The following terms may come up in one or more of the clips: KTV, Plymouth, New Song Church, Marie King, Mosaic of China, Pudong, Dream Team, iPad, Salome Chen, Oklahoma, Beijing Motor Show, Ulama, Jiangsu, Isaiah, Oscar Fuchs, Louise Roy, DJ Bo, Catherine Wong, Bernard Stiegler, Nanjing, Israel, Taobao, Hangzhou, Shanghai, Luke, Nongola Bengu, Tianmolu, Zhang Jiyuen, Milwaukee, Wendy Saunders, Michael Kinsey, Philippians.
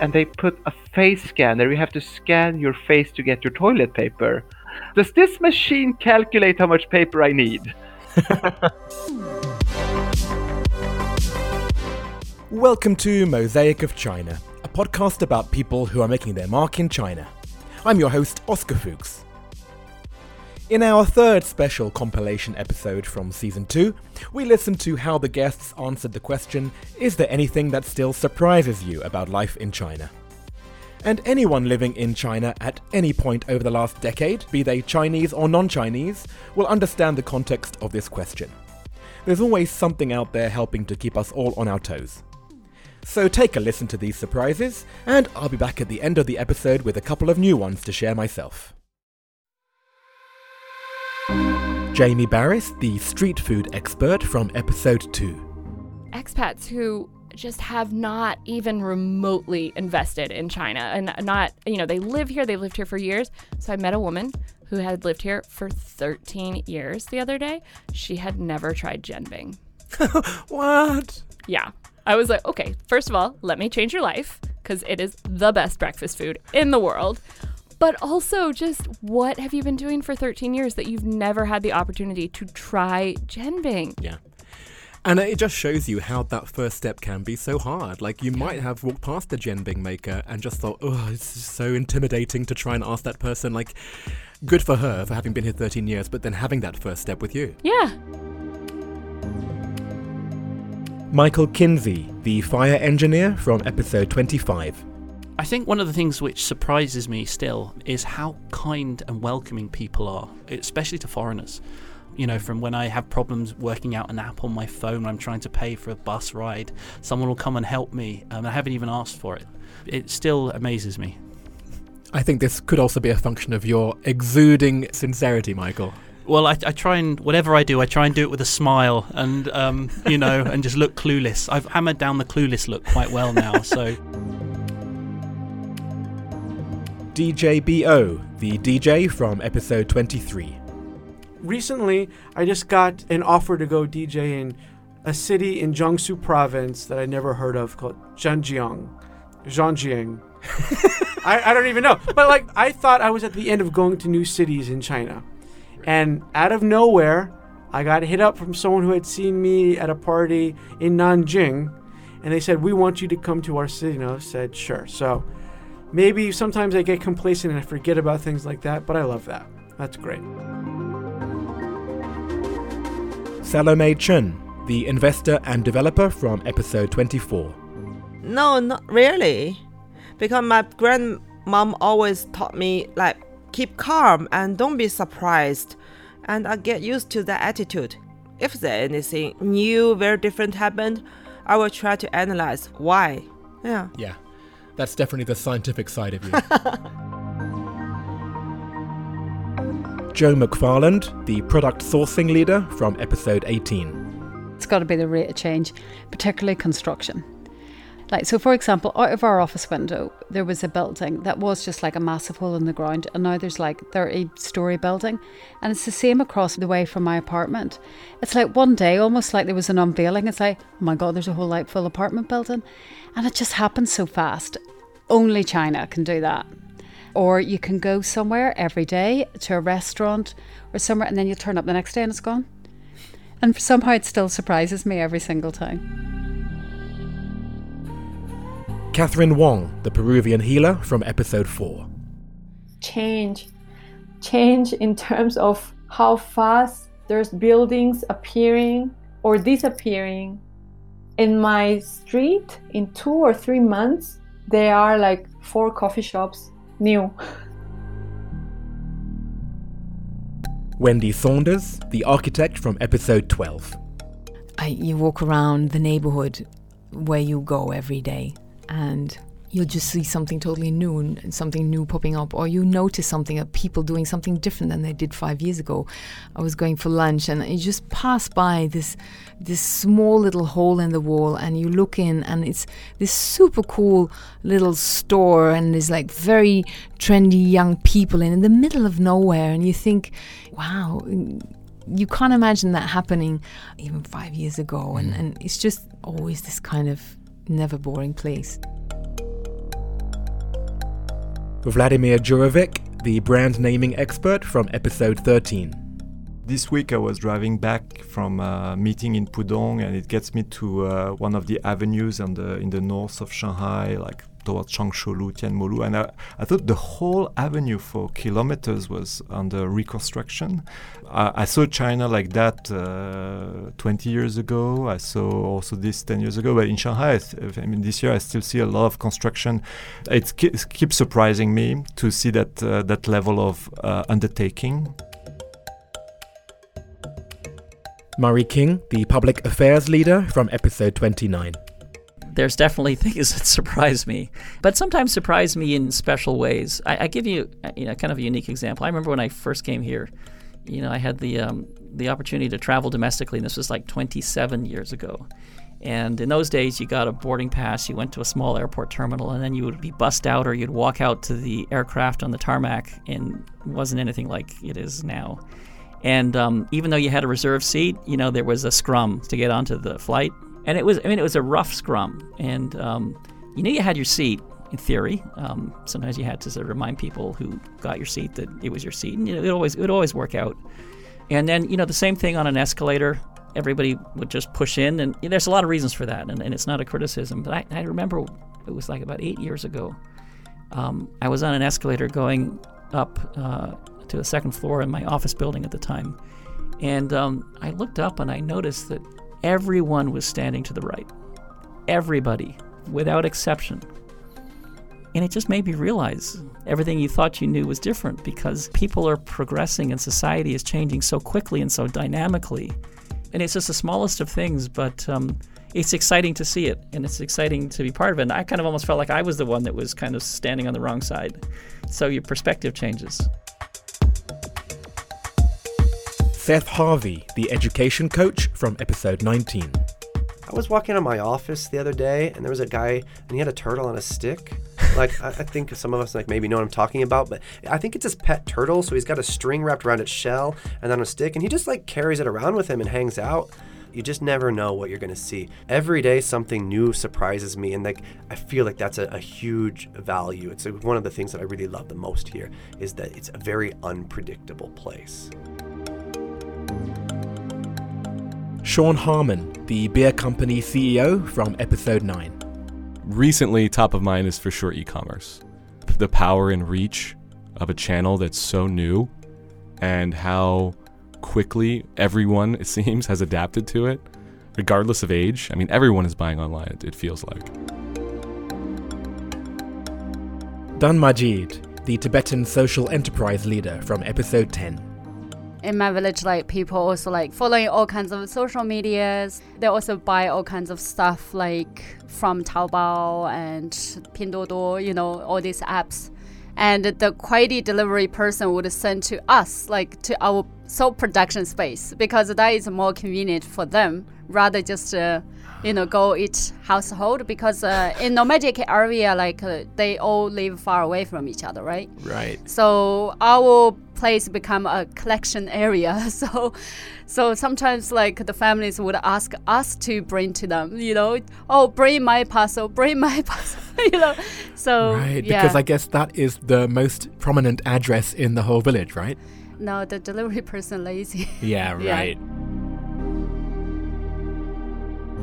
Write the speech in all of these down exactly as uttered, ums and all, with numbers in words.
and they put a face scanner. You have to scan your face to get your toilet paper. Does this machine calculate how much paper I need? Welcome to Mosaic of China, a podcast about people who are making their mark in China. I'm your host, Oscar Fuchs. In our third special compilation episode from Season two, we listened to how the guests answered the question, is there anything that still surprises you about life in China? And anyone living in China at any point over the last decade, be they Chinese or non-Chinese, will understand the context of this question. There's always something out there helping to keep us all on our toes. So take a listen to these surprises, and I'll be back at the end of the episode with a couple of new ones to share myself. Jamie Barris, the street food expert from episode two. Expats who just have not even remotely invested in China and not, you know, they live here, they've lived here for years. So I met a woman who had lived here for thirteen years the other day. She had never tried jianbing. What? Yeah. I was like, okay, first of all, let me change your life because it is the best breakfast food in the world. But also, just what have you been doing for thirteen years that you've never had the opportunity to try jianbing? Yeah. And it just shows you how that first step can be so hard. Like, you might have walked past the jianbing maker and just thought, oh, it's so intimidating to try and ask that person. Like, good for her for having been here thirteen years, but then having that first step with you. Yeah. Michael Kinsey, the fire engineer from episode twenty-five. I think one of the things which surprises me still is how kind and welcoming people are, especially to foreigners. You know, from when I have problems working out an app on my phone when I'm trying to pay for a bus ride, someone will come and help me, and I haven't even asked for it. It still amazes me. I think this could also be a function of your exuding sincerity, Michael. Well, I, I try and, whatever I do, I try and do it with a smile and, um, you know, and just look clueless. I've hammered down the clueless look quite well now, so... D J Bo, the D J from episode twenty-three. Recently, I just got an offer to go D J in a city in Jiangsu province that I never heard of called Zhangjiang. Zhangjiang. I, I don't even know. But, like, I thought I was at the end of going to new cities in China. And out of nowhere, I got hit up from someone who had seen me at a party in Nanjing. And they said, we want you to come to our city. And I said, sure. So... maybe sometimes I get complacent and I forget about things like that, but I love that. That's great. Salome Chen, the investor and developer from episode twenty-four. No, not really. Because my grandmom always taught me, like, keep calm and don't be surprised. And I get used to that attitude. If there's anything new, very different happened, I will try to analyze why. Yeah. Yeah. That's definitely the scientific side of you. Joe McFarland, the product sourcing leader from episode eighteen. It's got to be the rate of change, particularly construction. Like, so for example, out of our office window, there was a building that was just like a massive hole in the ground, and now there's like thirty-story building, and it's the same across the way from my apartment. It's like one day, almost like there was an unveiling, it's like, oh my God, there's a whole light full apartment building, and it just happens so fast. Only China can do that. Or you can go somewhere every day to a restaurant or somewhere, and then you turn up the next day and it's gone. And somehow it still surprises me every single time. Catherine Wong, the Peruvian healer from episode four. Change. Change in terms of how fast there's buildings appearing or disappearing. In my street, in two or three months, there are like four coffee shops new. Wendy Saunders, the architect from episode twelve. I, you walk around the neighborhood where you go every day. And you'll just see something totally new and something new popping up, or you notice something of people doing something different than they did five years ago. I was going for lunch and you just pass by this this small little hole in the wall and you look in and it's this super cool little store and there's like very trendy young people in, in the middle of nowhere, and you think, wow, you can't imagine that happening even five years ago. And, and it's just always this kind of never boring place. Vladimir Djurovic, the brand naming expert from episode thirteen. This week I was driving back from a meeting in Pudong, and it gets me to uh, one of the avenues in the, in the north of Shanghai, like towards Changshu Lu, Tianmolu, and I, I thought the whole avenue for kilometers was under reconstruction. I, I saw China like that uh, twenty years ago. I saw also this ten years ago. But in Shanghai, I, th- I mean, this year I still see a lot of construction. It, ki- it keeps surprising me to see that uh, that level of uh, undertaking. Marie King, the public affairs leader from episode twenty-nine. There's definitely things that surprise me, but sometimes surprise me in special ways. I, I give you, you know, kind of a unique example. I remember when I first came here, you know, I had the um, the opportunity to travel domestically, and this was like twenty-seven years ago. And in those days, you got a boarding pass, you went to a small airport terminal, and then you would be bussed out or you'd walk out to the aircraft on the tarmac, and it wasn't anything like it is now. And um, even though you had a reserved seat, you know, there was a scrum to get onto the flight. And it was, I mean, it was a rough scrum. And um, you knew you had your seat, in theory. Um, sometimes you had to sort of remind people who got your seat that it was your seat. And it, it always, it would always work out. And then, you know, the same thing on an escalator. Everybody would just push in. And you know, there's a lot of reasons for that. And, and it's not a criticism. But I, I remember it was like about eight years ago. Um, I was on an escalator going up uh, to the second floor in my office building at the time. And um, I looked up and I noticed that everyone was standing to the right. Everybody, without exception. And it just made me realize everything you thought you knew was different, because people are progressing and society is changing so quickly and so dynamically. And it's just the smallest of things, but um, it's exciting to see it, and it's exciting to be part of it. And I kind of almost felt like I was the one that was kind of standing on the wrong side. So your perspective changes. Seth Harvey, the education coach from episode nineteen. I was walking out of my office the other day, and there was a guy, and he had a turtle on a stick. Like, I, I think some of us like maybe know what I'm talking about, but I think it's his pet turtle, so he's got a string wrapped around its shell and then a stick, and he just like carries it around with him and hangs out. You just never know what you're going to see. Every day something new surprises me, and like I feel like that's a, a huge value. It's like one of the things that I really love the most here, is that it's a very unpredictable place. Sean Harmon, the beer company C E O from episode nine. Recently, top of mind is for sure e-commerce. The power and reach of a channel that's so new, and how quickly everyone, it seems, has adapted to it, regardless of age. I mean, everyone is buying online, it feels like. Dan Majid, the Tibetan social enterprise leader from episode ten. In my village, like, people also like following all kinds of social medias. They also buy all kinds of stuff like from Taobao and Pinduoduo, you know, all these apps. And the kuaidi delivery person would send to us, like to our sole production space, because that is more convenient for them rather just, uh, you know, go each household, because uh, in nomadic area, like uh, they all live far away from each other, right? Right. So our place become a collection area, so so sometimes like the families would ask us to bring to them, you know, oh, bring my parcel, bring my parcel, you know, so right, yeah. Because I guess that is the most prominent address in the whole village, right? No, the delivery person lazy. Yeah, right. Yeah.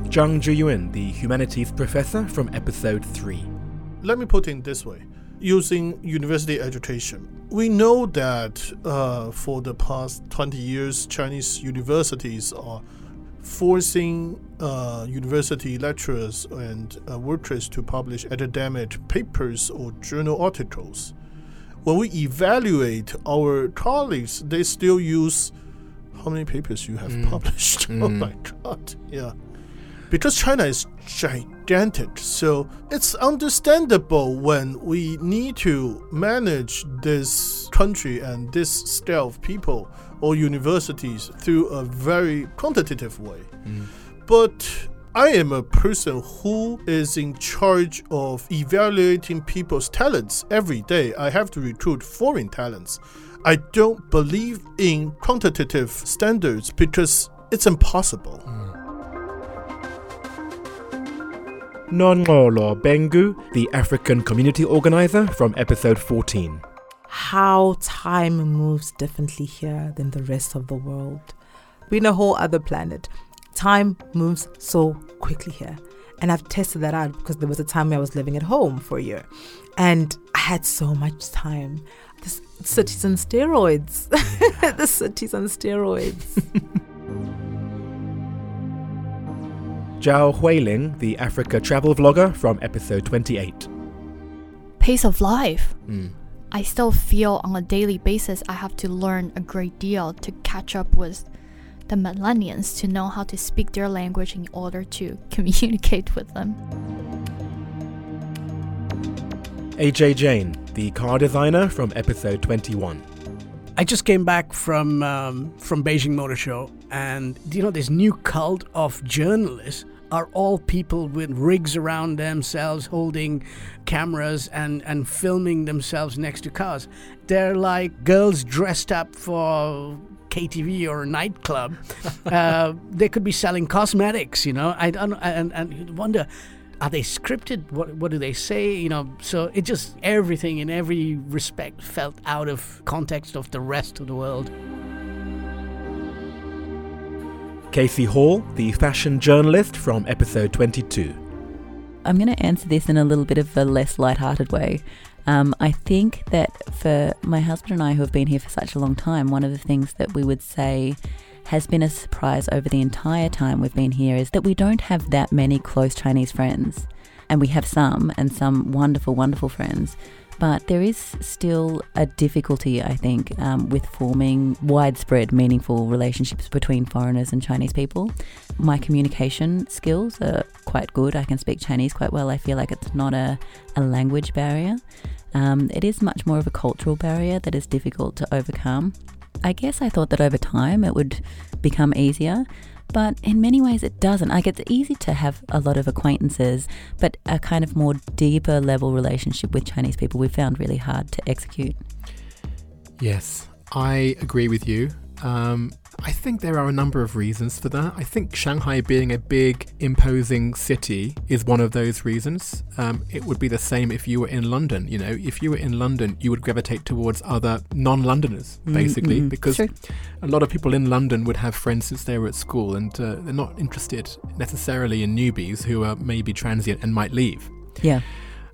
Zhang Jiyuen, the humanities professor from episode three. Let me put it this way. Using university education, we know that uh, for the past twenty years, Chinese universities are forcing uh, university lecturers and uh, workers to publish academic papers or journal articles. When we evaluate our colleagues, they still use how many papers you have mm. published. Mm. Oh my God, yeah. Because China is gigantic, so it's understandable when we need to manage this country and this scale of people or universities through a very quantitative way. Mm. But I am a person who is in charge of evaluating people's talents every day. I have to recruit foreign talents. I don't believe in quantitative standards because it's impossible. Mm. Nongola Bengu, the African community organizer from episode fourteen. How time moves differently here than the rest of the world. We're in a whole other planet. Time moves so quickly here. And I've tested that out because there was a time where I was living at home for a year. And I had so much time. This city's on steroids. The city's on steroids. Zhao Huiling, the Africa travel vlogger from episode twenty-eight. Pace of life. Mm. I still feel on a daily basis I have to learn a great deal to catch up with the millennials to know how to speak their language in order to communicate with them. A J Jane, the car designer from episode twenty-one. I just came back from um, from Beijing Motor Show, and you know, this new cult of journalists are all people with rigs around themselves, holding cameras and, and filming themselves next to cars. They're like girls dressed up for K T V or a nightclub. Uh, they could be selling cosmetics, you know. I don't, and and you'd wonder, are they scripted? What what do they say? You know, so it just, everything in every respect felt out of context of the rest of the world. Casey Hall, the fashion journalist from episode twenty-two. I'm going to answer this in a little bit of a less lighthearted way. Um, I think that for my husband and I, who have been here for such a long time, one of the things that we would say has been a surprise over the entire time we've been here is that we don't have that many close Chinese friends. And we have some, and some wonderful, wonderful friends. But there is still a difficulty, I think, um, with forming widespread, meaningful relationships between foreigners and Chinese people. My communication skills are quite good. I can speak Chinese quite well. I feel like it's not a, a language barrier. Um, it is much more of a cultural barrier that is difficult to overcome. I guess I thought that over time it would become easier. But in many ways it doesn't. Like, it's easy to have a lot of acquaintances, but a kind of more deeper level relationship with Chinese people we found really hard to execute. Yes, I agree with you. Um, I think there are a number of reasons for that. I think Shanghai being a big, imposing city is one of those reasons. Um, it would be the same if you were in London. You know, if you were in London, you would gravitate towards other non-Londoners, basically, mm-hmm. because sure. a lot of people in London would have friends since they were at school, and uh, they're not interested necessarily in newbies who are maybe transient and might leave. Yeah.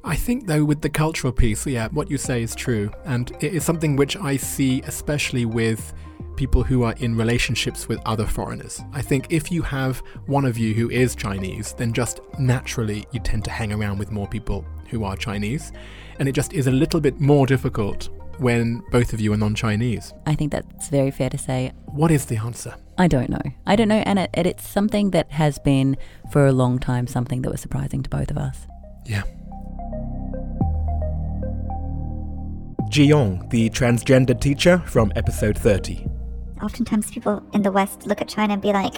I think, though, with the cultural piece, yeah, what you say is true. And it is something which I see especially with people who are in relationships with other foreigners. I think if you have one of you who is Chinese, then just naturally you tend to hang around with more people who are Chinese. And it just is a little bit more difficult when both of you are non-Chinese. I think that's very fair to say. What is the answer? I don't know. I don't know. And it, it's something that has been for a long time something that was surprising to both of us. Yeah. Jiyong, the transgender teacher from episode thirty. Oftentimes people in the West look at China and be like,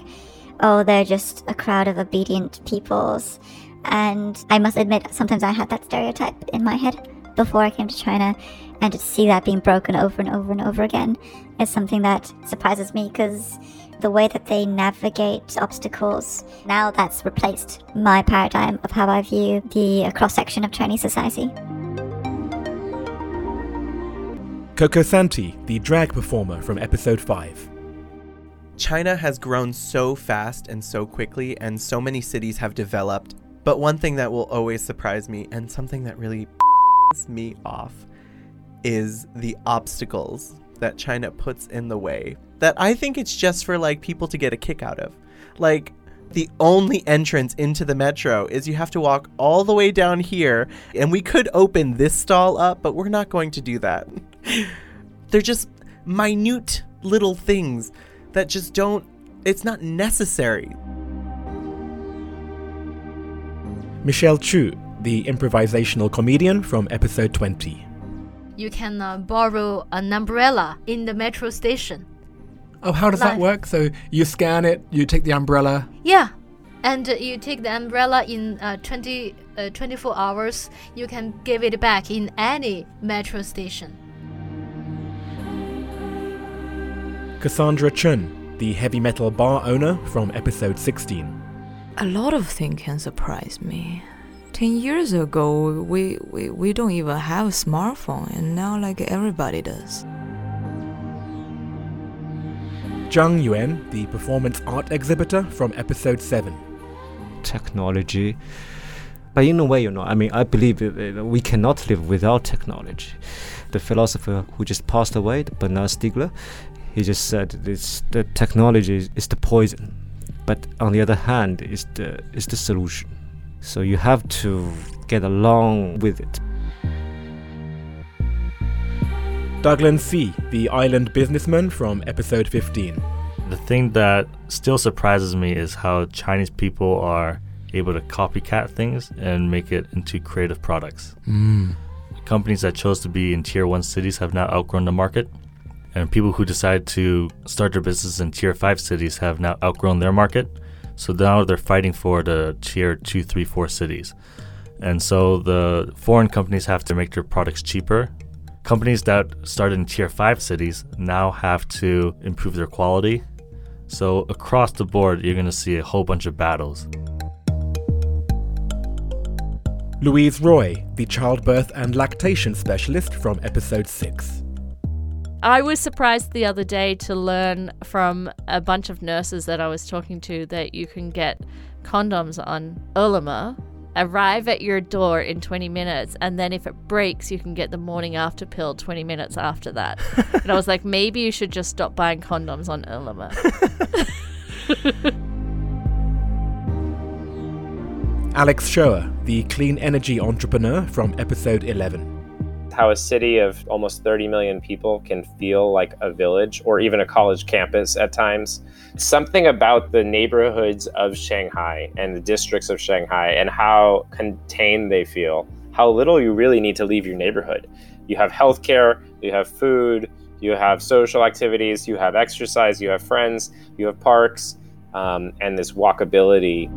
oh, they're just a crowd of obedient peoples. And I must admit, sometimes I had that stereotype in my head before I came to China. And to see that being broken over and over and over again is something that surprises me, because the way that they navigate obstacles, now that's replaced my paradigm of how I view the cross-section of Chinese society. Coco Santi, the drag performer from episode five. China has grown so fast and so quickly, and so many cities have developed. But one thing that will always surprise me, and something that really pisses me off, is the obstacles that China puts in the way that I think it's just for, like, people to get a kick out of. Like, the only entrance into the metro is you have to walk all the way down here, and we could open this stall up, but we're not going to do that. They're just minute little things that just don't, it's not necessary. Michelle Chu, the improvisational comedian from episode twenty. You can uh, borrow an umbrella in the metro station. Oh, how does like, that work? So you scan it, you take the umbrella. Yeah, and uh, you take the umbrella in uh, twenty, uh, twenty-four hours. You can give it back in any metro station. Cassandra Chen, the heavy metal bar owner from episode sixteen. A lot of things can surprise me. ten years ago, we, we, we don't even have a smartphone, and now like everybody does. Zhang Jiyuen, the performance art exhibitor from episode seven. Technology. But in a way, you know, I mean, I believe we cannot live without technology. The philosopher who just passed away, Bernard Stiegler, he just said this, the technology is, is the poison, but on the other hand, is the, is the solution. So you have to get along with it. Douglas C., the island businessman from episode fifteen. The thing that still surprises me is how Chinese people are able to copycat things and make it into creative products. Mm. Companies that chose to be in tier one cities have now outgrown the market. And people who decide to start their business in tier five cities have now outgrown their market. So now they're fighting for the tier two, three, four cities. And so the foreign companies have to make their products cheaper. Companies that started in tier five cities now have to improve their quality. So across the board, you're going to see a whole bunch of battles. Louise Roy, the childbirth and lactation specialist from episode six. I was surprised the other day to learn from a bunch of nurses that I was talking to that you can get condoms on Ulama, arrive at your door in twenty minutes, and then if it breaks, you can get the morning after pill twenty minutes after that. And I was like, maybe you should just stop buying condoms on Ulama. Alex Shower, the clean energy entrepreneur from episode eleven. How a city of almost thirty million people can feel like a village or even a college campus at times. Something about the neighborhoods of Shanghai and the districts of Shanghai and how contained they feel, how little you really need to leave your neighborhood. You have healthcare, you have food, you have social activities, you have exercise, you have friends, you have parks, um, and this walkability.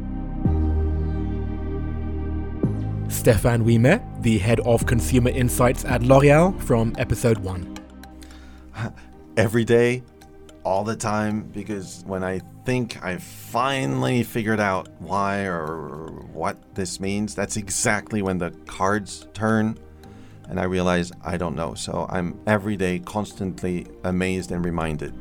Stéphane Ouimet, the head of consumer insights at L'Oréal from episode one. Every day, all the time, because when I think I finally figured out why or what this means, that's exactly when the cards turn and I realize I don't know. So I'm every day constantly amazed and reminded.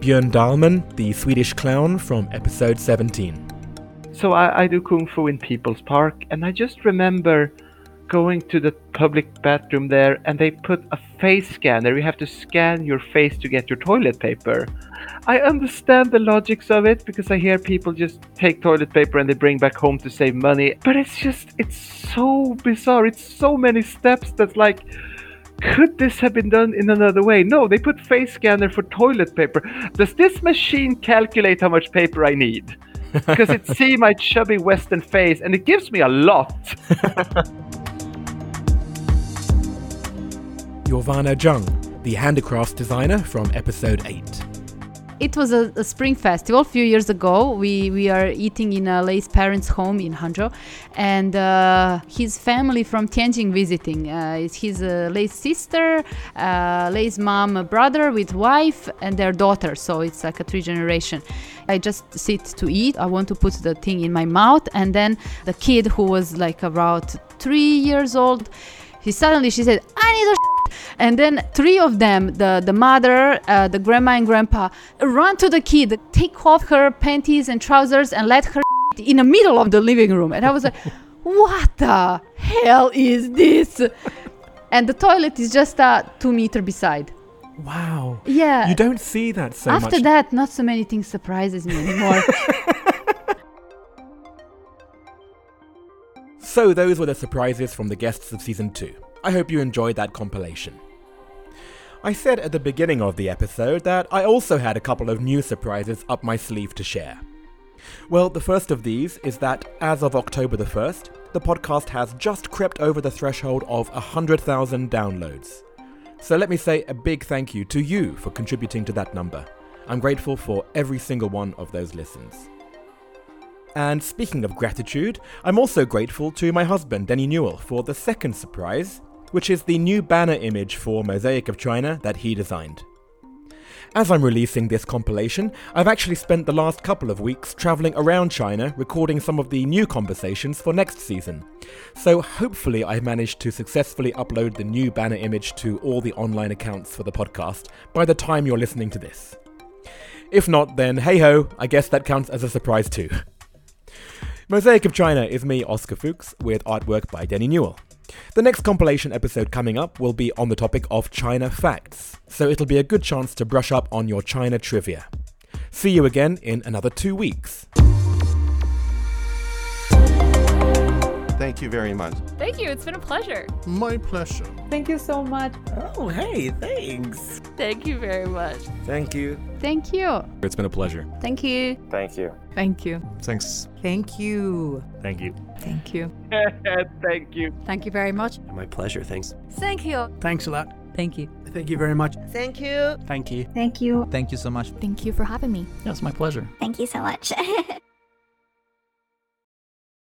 Björn Dahlman, the Swedish clown from episode seventeen. So I, I do Kung Fu in People's Park, and I just remember going to the public bathroom there, and they put a face scanner. You have to scan your face to get your toilet paper. I understand the logics of it, because I hear people just take toilet paper and they bring back home to save money. But it's just, it's so bizarre. It's so many steps that's like, could this have been done in another way? No, they put face scanner for toilet paper. Does this machine calculate how much paper I need? Because it sees my chubby Western face, and it gives me a lot. Jovana Jung, the handicrafts designer from episode eight. It was a, a spring festival a few years ago. We we are eating in uh, Lei's parents' home in Hangzhou, and uh, his family from Tianjin visiting. Uh, it's his uh, Lei's sister, uh, Lei's mom, a brother with wife, and their daughter. So it's like a three generation. I just sit to eat. I want to put the thing in my mouth, and then the kid who was like about three years old, he suddenly she said, "I need a." And then three of them, the, the mother, uh, the grandma and grandpa, run to the kid, take off her panties and trousers and let her in the middle of the living room. And I was like, what the hell is this? And the toilet is just uh, two meter beside. Wow. Yeah. You don't see that so After much. After that, not so many things surprises me anymore. So those were the surprises from the guests of season two. I hope you enjoyed that compilation. I said at the beginning of the episode that I also had a couple of new surprises up my sleeve to share. Well, the first of these is that, as of October the first, the podcast has just crept over the threshold of one hundred thousand downloads. So let me say a big thank you to you for contributing to that number. I'm grateful for every single one of those listens. And speaking of gratitude, I'm also grateful to my husband, Denny Newell, for the second surprise, which is the new banner image for Mosaic of China that he designed. As I'm releasing this compilation, I've actually spent the last couple of weeks travelling around China recording some of the new conversations for next season. So hopefully I've managed to successfully upload the new banner image to all the online accounts for the podcast by the time you're listening to this. If not, then hey-ho, I guess that counts as a surprise too. Mosaic of China is me, Oscar Fuchs, with artwork by Denny Newell. The next compilation episode coming up will be on the topic of China facts, so it'll be a good chance to brush up on your China trivia. See you again in another two weeks. Thank you very much. Thank you. It's been a pleasure. My pleasure. Thank you so much. Oh, hey, thanks. Thank you very much. Thank you. Thank you. It's been a pleasure. Thank you. Thank you. Thank you. Thanks. Thank you. Thank you. Thank you. Thank you. Thank you very much. My pleasure. Thanks. Thank you. Thanks a lot. Thank you. Thank you very much. Thank you. Thank you. Thank you. Thank you so much. Thank you for having me. Yes, my pleasure. Thank you so much.